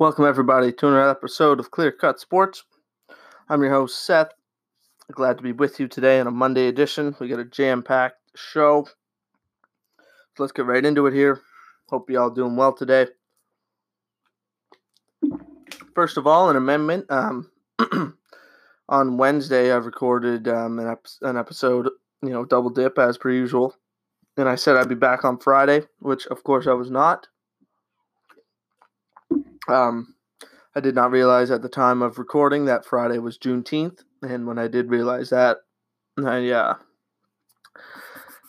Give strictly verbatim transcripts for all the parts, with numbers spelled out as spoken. Welcome, everybody, to another episode of Clear Cut Sports. I'm your host, Seth. Glad to be with you today on a Monday edition. We got a jam-packed show. So let's get right into it here. Hope you all doing well today. First of all, an amendment. Um, on Wednesday, I recorded um, an, ep- an episode, you know, double dip as per usual. And I said I'd be back on Friday, which, of course, I was not. Um, I did not realize at the time of recording that Friday was Juneteenth, and when I did realize that, I, uh,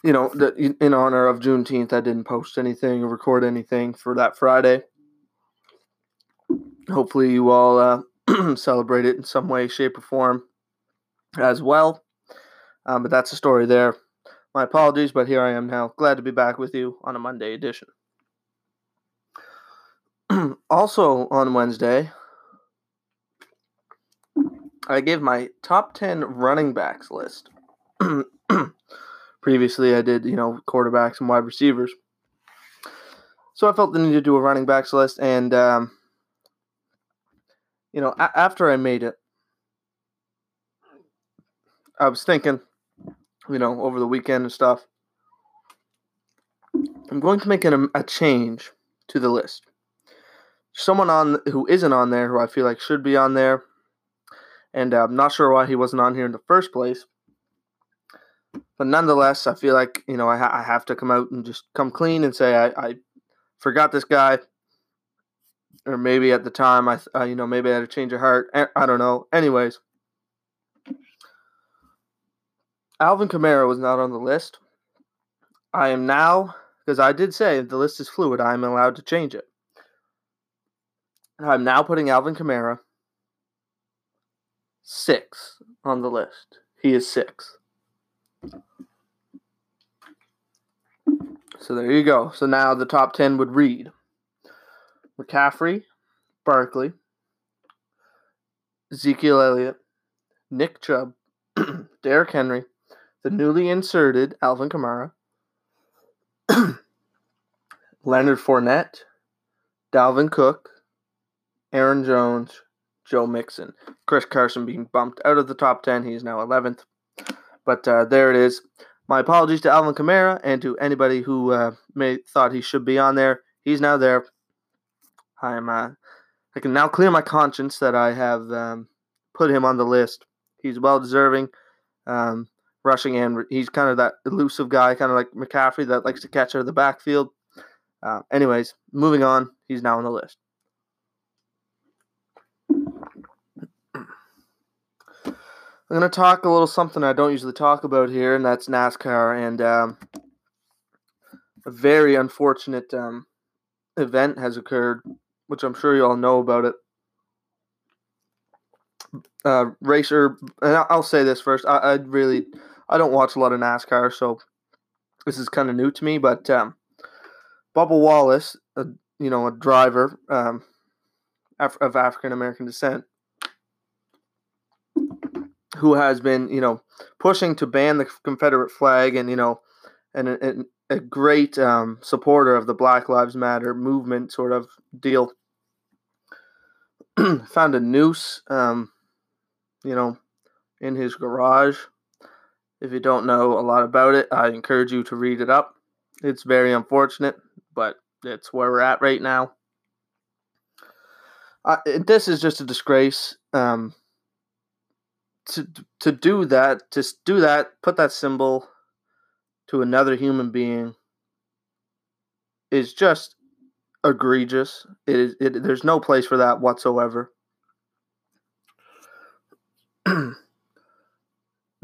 you know, the, in honor of Juneteenth, I didn't post anything or record anything for that Friday. Hopefully you all uh, celebrate it in some way, shape, or form as well, um, but that's the story there. My apologies, but here I am now. Glad to be back with you on a Monday edition. Also on Wednesday, I gave my top ten running backs list. Previously, I did, you know, quarterbacks and wide receivers. So I felt the need to do a running backs list. And, um, you know, a- after I made it, I was thinking, you know, over the weekend and stuff, I'm going to make an, a change to the list. Someone on who isn't on there, who I feel like should be on there, and uh, I'm not sure why he wasn't on here in the first place. But nonetheless, I feel like, you know, I, ha- I have to come out and just come clean and say I, I forgot this guy, or maybe at the time I, uh, you know, maybe I had a change of heart. I, I don't know. Anyways, Alvin Kamara was not on the list. I am now, because I did say the list is fluid. I am allowed to change it. I'm now putting Alvin Kamara six on the list. He is six. So there you go. So now the top ten would read McCaffrey, Barkley, Ezekiel Elliott, Nick Chubb, Derrick Henry, the newly inserted Alvin Kamara, Leonard Fournette, Dalvin Cook, Aaron Jones, Joe Mixon. Chris Carson being bumped out of the top ten. He is now eleventh. But uh, there it is. My apologies to Alvin Kamara and to anybody who uh, may thought he should be on there. He's now there. I am. Uh, I can now clear my conscience that I have um, put him on the list. He's well deserving. Um, rushing in. He's kind of that elusive guy, kind of like McCaffrey that likes to catch out of the backfield. Uh, anyways, moving on. He's now on the list. I'm going to talk a little something I don't usually talk about here, and that's NASCAR. And um, a very unfortunate um, event has occurred, which I'm sure you all know about it. Uh, racer, and I'll say this first, I, I really, I don't watch a lot of NASCAR, so this is kind of new to me, but um, Bubba Wallace, a, you know, a driver um, Af- of African-American descent, who has been, you know, pushing to ban the Confederate flag and, you know, and a, a great um, supporter of the Black Lives Matter movement sort of deal, found a noose, um, you know, in his garage. If you don't know a lot about it, I encourage you to read it up. It's very unfortunate, but it's where we're at right now. Uh, this is just a disgrace. Um, To to do that, to do that, put that symbol to another human being is just egregious. It is. It, there's no place for that whatsoever. the,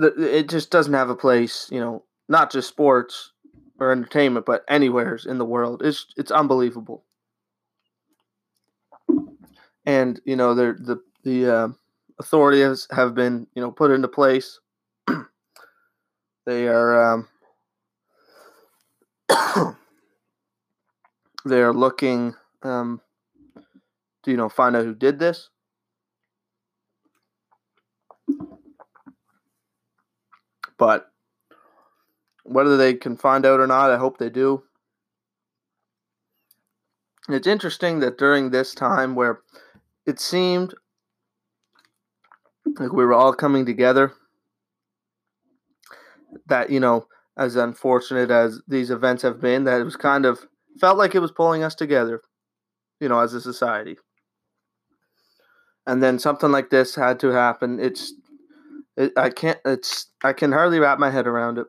it just doesn't have a place. You know, not just sports or entertainment, but anywhere in the world. It's it's unbelievable. And you know, the the the. Uh, Authorities have been, you know, put into place. They are, um, they are looking um, to, you know, find out who did this. But whether they can find out or not, I hope they do. It's interesting that during this time where it seemed like we were all coming together, that, you know, as unfortunate as these events have been, that it was kind of felt like it was pulling us together, you know, as a society. And then something like this had to happen. It's, it, I can't, it's, I can hardly wrap my head around it.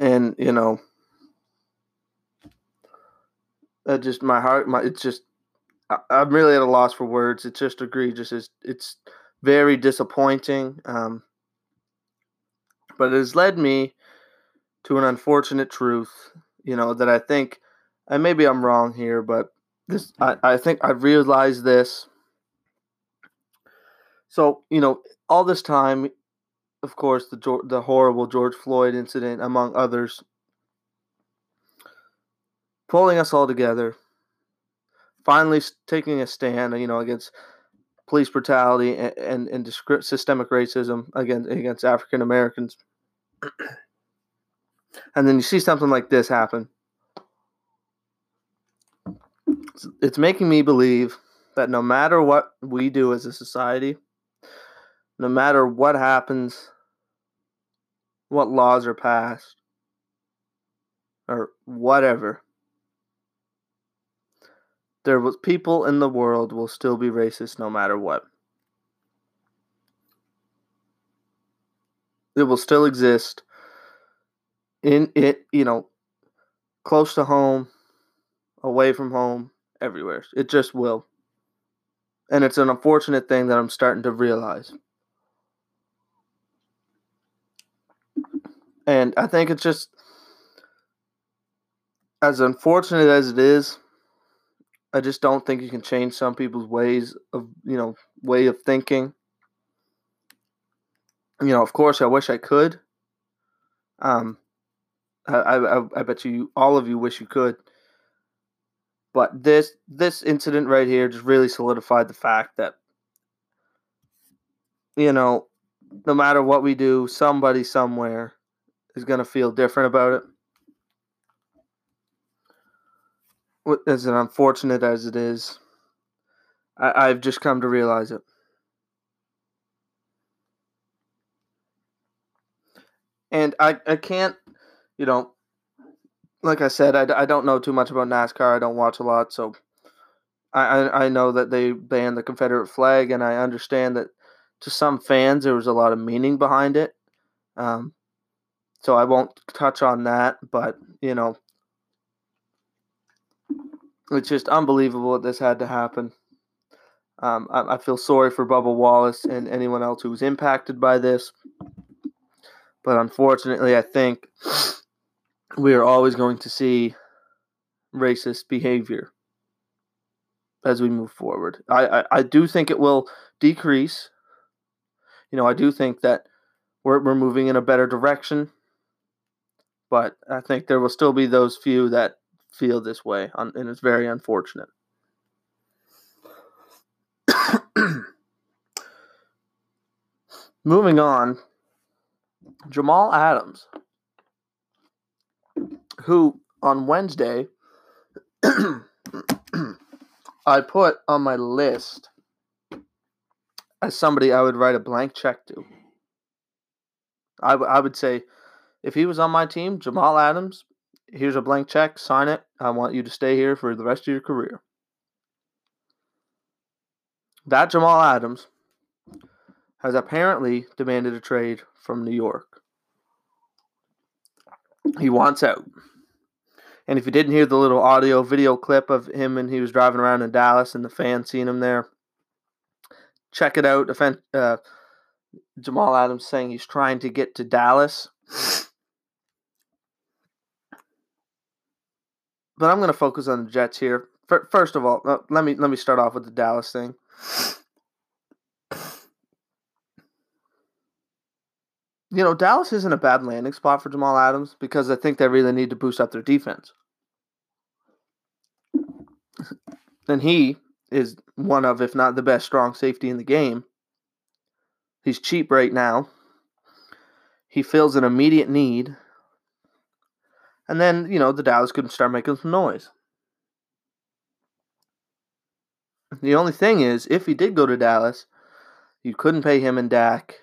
And, you know, that just, my heart, my, it's just, I, I'm really at a loss for words. It's just egregious. It's, it's very disappointing. Um, but it has led me to an unfortunate truth, you know, that I think, and maybe I'm wrong here, but this, I, I think I've realized this. So, you know, all this time, of course, the the horrible George Floyd incident, among others, pulling us all together, finally taking a stand, you know, against police brutality and, and, and discri- systemic racism against, against African Americans. And then you see something like this happen. It's making me believe that no matter what we do as a society, no matter what happens, what laws are passed, or whatever, there was people in the world will still be racist no matter what. It will still exist in it, you know, close to home, away from home, everywhere. It just will. And it's an unfortunate thing that I'm starting to realize. And I think it's just, as unfortunate as it is, I just don't think you can change some people's ways of, you know, way of thinking. You know, of course, I wish I could. Um, I, I, I bet you, all of you wish you could. But this this incident right here just really solidified the fact that, you know, no matter what we do, somebody somewhere is going to feel different about it. As unfortunate as it is, I, I've just come to realize it. And I, I can't, you know, like I said, I, I don't know too much about NASCAR. I don't watch a lot, so I, I I know that they banned the Confederate flag, and I understand that to some fans there was a lot of meaning behind it. Um, so I won't touch on that, but, you know, it's just unbelievable that this had to happen. Um, I, I feel sorry for Bubba Wallace and anyone else who was impacted by this, but unfortunately I think we are always going to see racist behavior as we move forward. I, I, I do think it will decrease. You know, I do think that we're we're moving in a better direction. But I think there will still be those few that feel this way, and it's very unfortunate. Moving on, Jamal Adams, who on Wednesday I put on my list as somebody I would write a blank check to. I, w- I would say, if he was on my team, Jamal Adams, here's a blank check, sign it. I want you to stay here for the rest of your career. That Jamal Adams has apparently demanded a trade from New York. He wants out. And if you didn't hear the little audio video clip of him and he was driving around in Dallas and the fans seen him there, check it out. Uh, Jamal Adams saying he's trying to get to Dallas. But I'm going to focus on the Jets here. First of all, let me let me start off with the Dallas thing. You know, Dallas isn't a bad landing spot for Jamal Adams because I think they really need to boost up their defense. And he is one of, if not the best, strong safety in the game. He's cheap right now. He fills an immediate need. And then, you know, the Dallas could start making some noise. The only thing is, if he did go to Dallas, you couldn't pay him and Dak,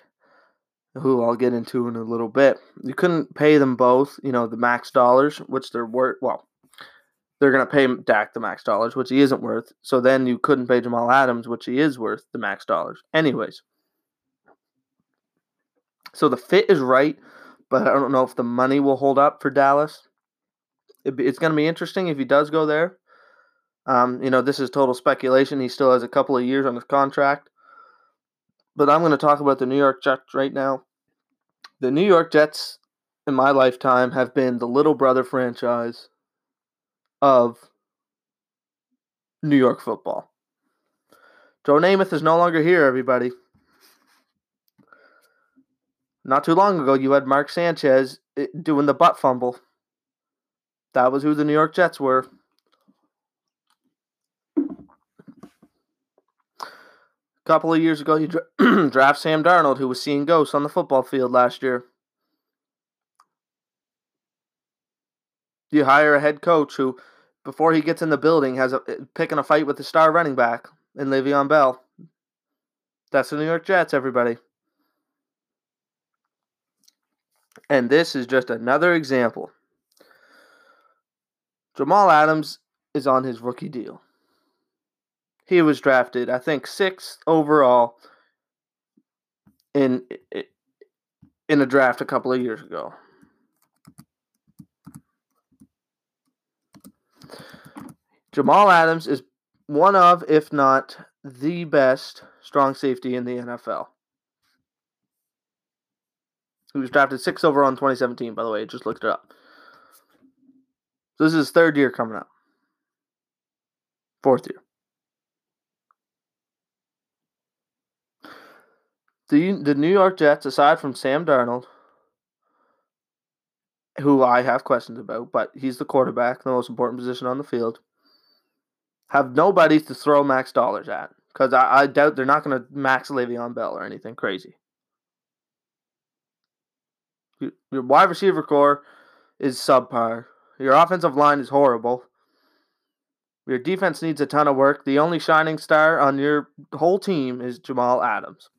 who I'll get into in a little bit. You couldn't pay them both, you know, the max dollars, which they're worth. Well, they're going to pay Dak the max dollars, which he isn't worth. So then you couldn't pay Jamal Adams, which he is worth the max dollars. Anyways. So the fit is right, but I don't know if the money will hold up for Dallas. It's going to be interesting if he does go there. Um, you know, this is total speculation. He still has a couple of years on his contract. But I'm going to talk about the New York Jets right now. The New York Jets, in my lifetime, have been the little brother franchise of New York football. Joe Namath is no longer here, everybody. Not too long ago, you had Mark Sanchez doing the butt fumble. That was who the New York Jets were. A couple of years ago, you dra- draft Sam Darnold, who was seeing ghosts on the football field last year. You hire a head coach who, before he gets in the building, has a picking a fight with the star running back in Le'Veon Bell. That's the New York Jets, everybody. And this is just another example. Jamal Adams is on his rookie deal. He was drafted, I think, sixth overall in in a draft a couple of years ago. Jamal Adams is one of, if not the best, strong safety in the N F L. He was drafted sixth overall in twenty seventeen, by the way. I just looked it up. So this is his third year coming up. Fourth year. The, the New York Jets, aside from Sam Darnold, who I have questions about, but he's the quarterback, the most important position on the field, have nobody to throw max dollars at. Because I, I doubt they're not going to max Le'Veon Bell or anything crazy. Your wide receiver core is subpar. Your offensive line is horrible. Your defense needs a ton of work. The only shining star on your whole team is Jamal Adams.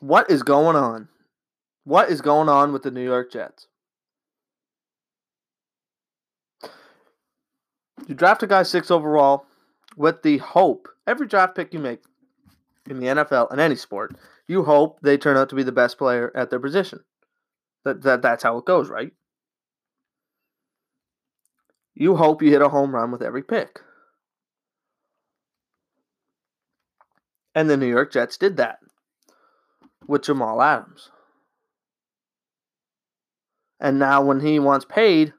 What is going on? What is going on with the New York Jets? You draft a guy six overall with the hope, every draft pick you make in the N F L and any sport, you hope they turn out to be the best player at their position. That, that that's how it goes, right? You hope you hit a home run with every pick. And the New York Jets did that with Jamal Adams. And now when he wants paid,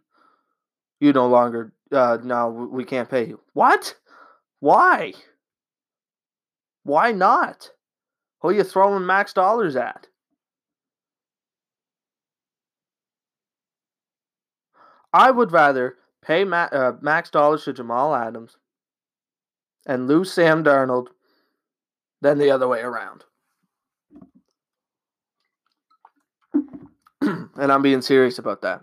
you no longer, uh, no, we can't pay you. What? Why? Why not? Who are you throwing max dollars at? I would rather pay ma- uh, max dollars to Jamal Adams and lose Sam Darnold than the other way around. And I'm being serious about that.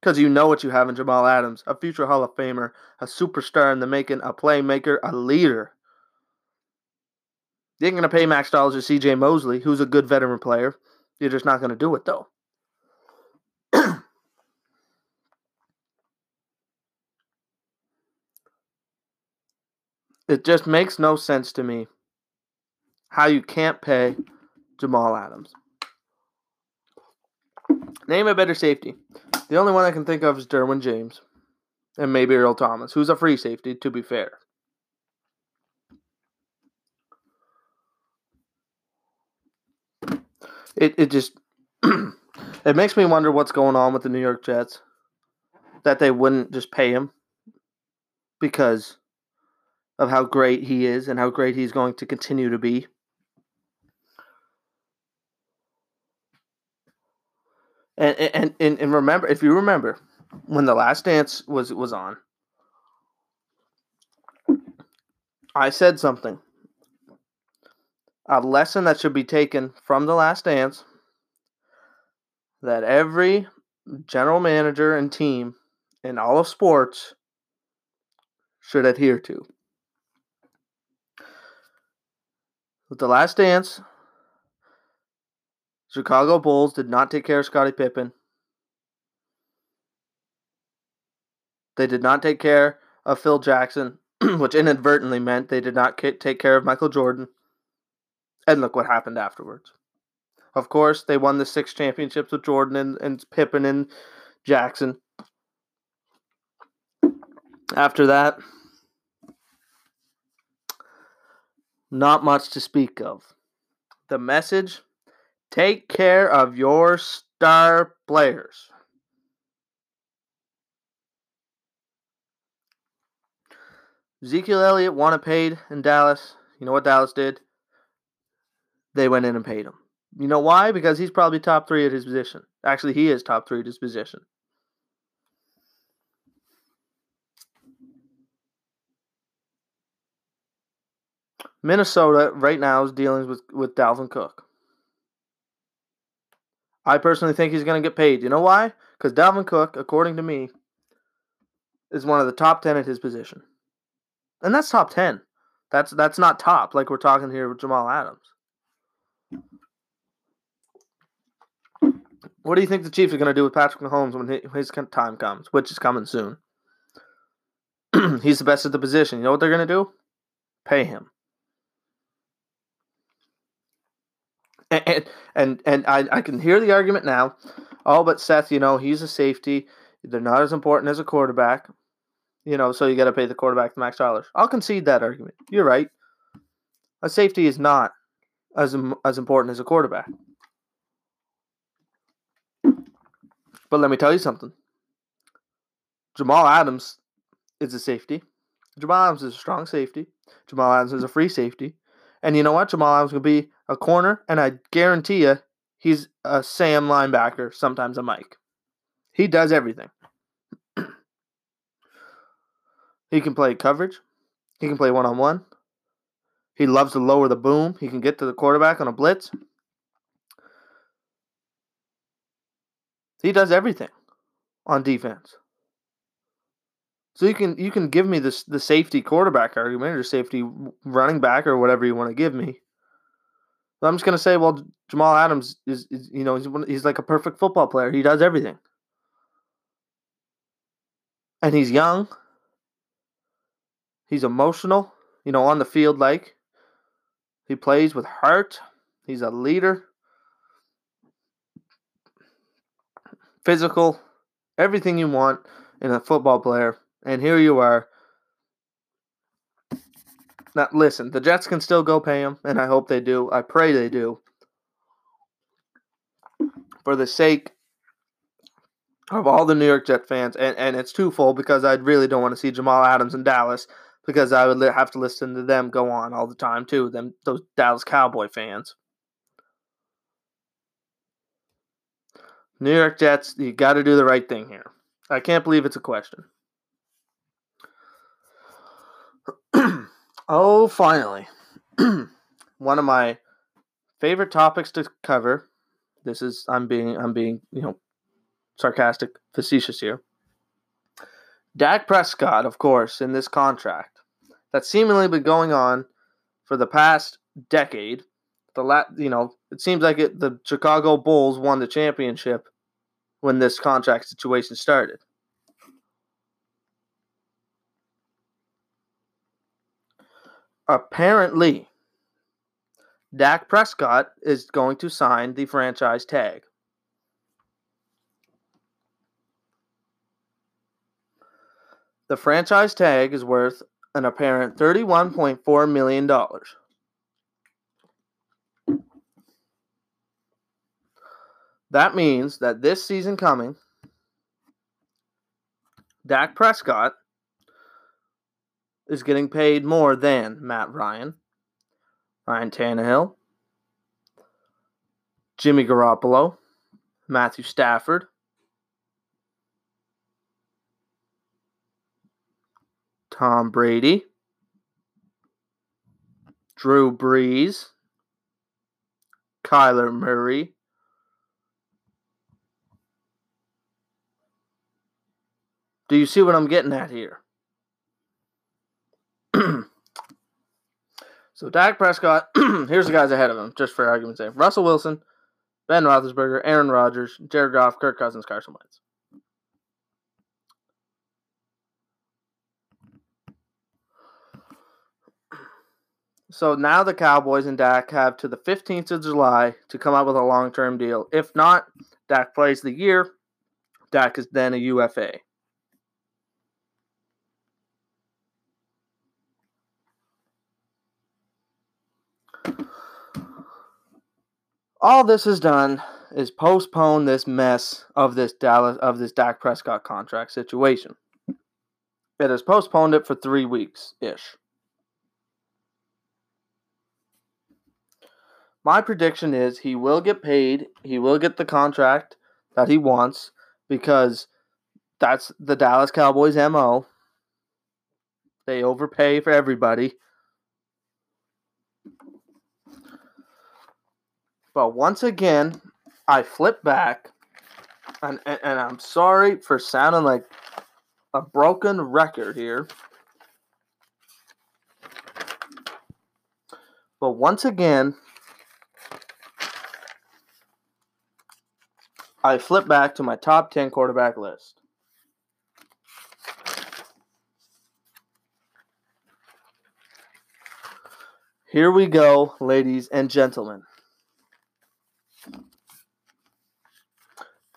Because you know what you have in Jamal Adams, a future Hall of Famer, a superstar in the making, a playmaker, a leader. You ain't going to pay max dollars to C J. Mosley, who's a good veteran player. You're just not going to do it, though. It just makes no sense to me how you can't pay Jamal Adams. Name a better safety. The only one I can think of is Derwin James and maybe Earl Thomas, who's a free safety, to be fair. It it just it makes me wonder what's going on with the New York Jets, that they wouldn't just pay him because of how great he is and how great he's going to continue to be. And, and and and remember, if you remember, when The Last Dance was was on, I said something. a lesson that should be taken from The Last Dance, that every general manager and team in all of sports should adhere to. With The Last Dance, Chicago Bulls did not take care of Scottie Pippen. They did not take care of Phil Jackson, which inadvertently meant they did not take care of Michael Jordan. And look what happened afterwards. Of course, they won the six championships with Jordan and, and Pippen and Jackson. After that, not much to speak of. The message, take care of your star players. Ezekiel Elliott wanted paid in Dallas. You know what Dallas did? They went in and paid him. You know why? Because he's probably top three at his position. Actually, he is top three at his position. Minnesota right now is dealing with, with Dalvin Cook. I personally think he's going to get paid. You know why? Because Dalvin Cook, according to me, is one of the top ten at his position. And that's top ten. That's that's not top, like we're talking here with Jamal Adams. What do you think the Chiefs are going to do with Patrick Mahomes when his time comes, which is coming soon? He's the best at the position. You know what they're going to do? Pay him. And and, and, and I, I can hear the argument now. Oh, but Seth, you know, he's a safety. They're not as important as a quarterback. You know, so you got to pay the quarterback the max dollars. I'll concede that argument. You're right. A safety is not as as important as a quarterback. But let me tell you something. Jamal Adams is a safety. Jamal Adams is a strong safety. Jamal Adams is a free safety. And you know what? Jamal Adams will be a corner, and I guarantee you he's a Sam linebacker, sometimes a Mike. He does everything. He can play coverage. He can play one-on-one. He loves to lower the boom. He can get to the quarterback on a blitz. He does everything on defense. So you can you can give me this the safety quarterback argument or safety running back or whatever you want to give me. But I'm just gonna say, well, Jamal Adams is, is you know he's he's like a perfect football player. He does everything, and he's young. He's emotional, you know, on the field. Like he plays with heart. He's a leader. Physical, everything you want in a football player, and here you are. Now, listen, the Jets can still go pay him, and I hope they do. I pray they do. For the sake of all the New York Jet fans, and, and it's twofold because I really don't want to see Jamal Adams in Dallas because I would li- have to listen to them go on all the time too, them those Dallas Cowboy fans. New York Jets, you got to do the right thing here. I can't believe it's a question. Oh, finally. One of my favorite topics to cover. This is I'm being I'm being, you know, sarcastic, facetious here. Dak Prescott, of course, in this contract that's seemingly been going on for the past decade. The la- you know, it seems like it, the Chicago Bulls won the championship when this contract situation started. Apparently, Dak Prescott is going to sign the franchise tag. The franchise tag is worth an apparent thirty-one point four million dollars. That means that this season coming, Dak Prescott is getting paid more than Matt Ryan, Ryan Tannehill, Jimmy Garoppolo, Matthew Stafford, Tom Brady, Drew Brees, Kyler Murray. Do you see what I'm getting at here? So Dak Prescott, here's the guys ahead of him, just for argument's sake. Russell Wilson, Ben Roethlisberger, Aaron Rodgers, Jared Goff, Kirk Cousins, Carson Wentz. So now the Cowboys and Dak have to the fifteenth of July to come up with a long-term deal. If not, Dak plays the year. Dak is then a U F A. All this has done is postpone this mess of this Dallas of this Dak Prescott contract situation. It has postponed it for three weeks-ish. My prediction is he will get paid, he will get the contract that he wants, because that's the Dallas Cowboys' M O. They overpay for everybody. But once again, I flip back, and, and, and I'm sorry for sounding like a broken record here. But once again, I flip back to my top ten quarterback list. Here we go, ladies and gentlemen.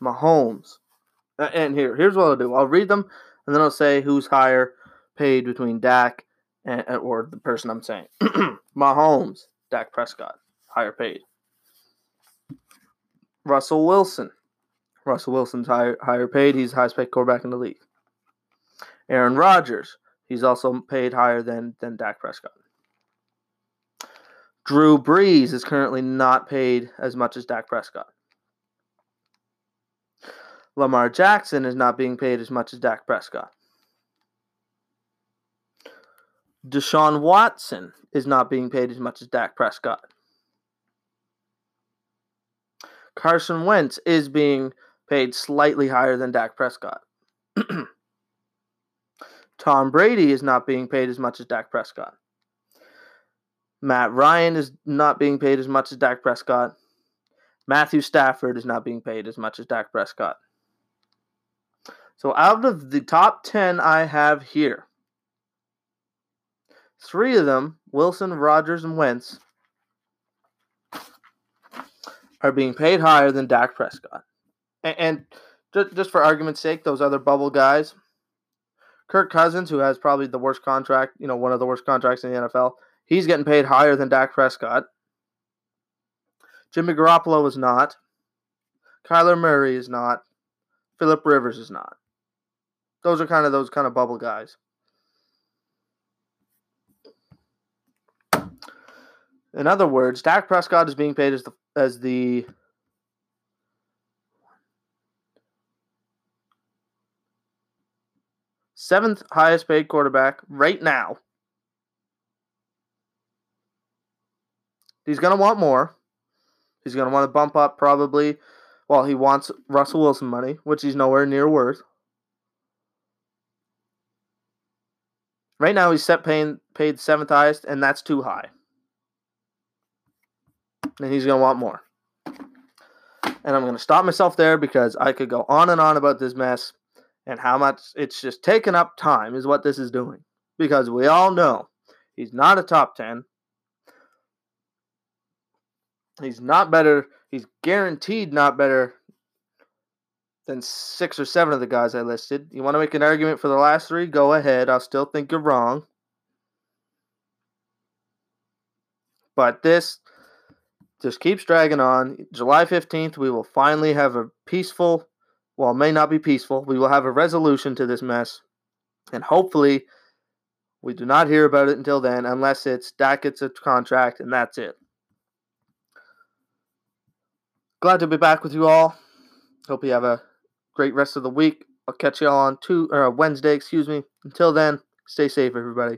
Mahomes. And here, here's what I'll do. I'll read them, and then I'll say who's higher paid between Dak and or the person I'm saying. Mahomes, Dak Prescott, higher paid. Russell Wilson. Russell Wilson's higher, higher paid. He's the highest paid quarterback in the league. Aaron Rodgers. He's also paid higher than, than Dak Prescott. Drew Brees is currently not paid as much as Dak Prescott. Lamar Jackson is not being paid as much as Dak Prescott. Deshaun Watson is not being paid as much as Dak Prescott. Carson Wentz is being paid slightly higher than Dak Prescott. Tom Brady is not being paid as much as Dak Prescott. Matt Ryan is not being paid as much as Dak Prescott. Matthew Stafford is not being paid as much as Dak Prescott. So out of the top ten I have here, three of them, Wilson, Rodgers, and Wentz, are being paid higher than Dak Prescott. And, and just, just for argument's sake, those other bubble guys, Kirk Cousins, who has probably the worst contract, you know, one of the worst contracts in the N F L, he's getting paid higher than Dak Prescott. Jimmy Garoppolo is not. Kyler Murray is not. Phillip Rivers is not. Those are kind of those kind of bubble guys. In other words, Dak Prescott is being paid as the as the seventh highest paid quarterback right now. He's going to want more. He's going to want to bump up probably. Well, he wants Russell Wilson money, which he's nowhere near worth. Right now he's set paying, paid seventh highest, and that's too high. And he's going to want more. And I'm going to stop myself there because I could go on and on about this mess and how much it's just taking up time is what this is doing. Because we all know he's not a top ten. He's not better. He's guaranteed not better than six or seven of the guys I listed. You want to make an argument for the last three? Go ahead. I'll still think you're wrong. But this just keeps dragging on. July fifteenth, we will finally have a peaceful, well, it may not be peaceful, we will have a resolution to this mess. And hopefully, we do not hear about it until then, unless it's Dak gets a contract and that's it. Glad to be back with you all. Hope you have a great rest of the week. I'll catch you all on two, or Wednesday, excuse me. Until then, stay safe, everybody.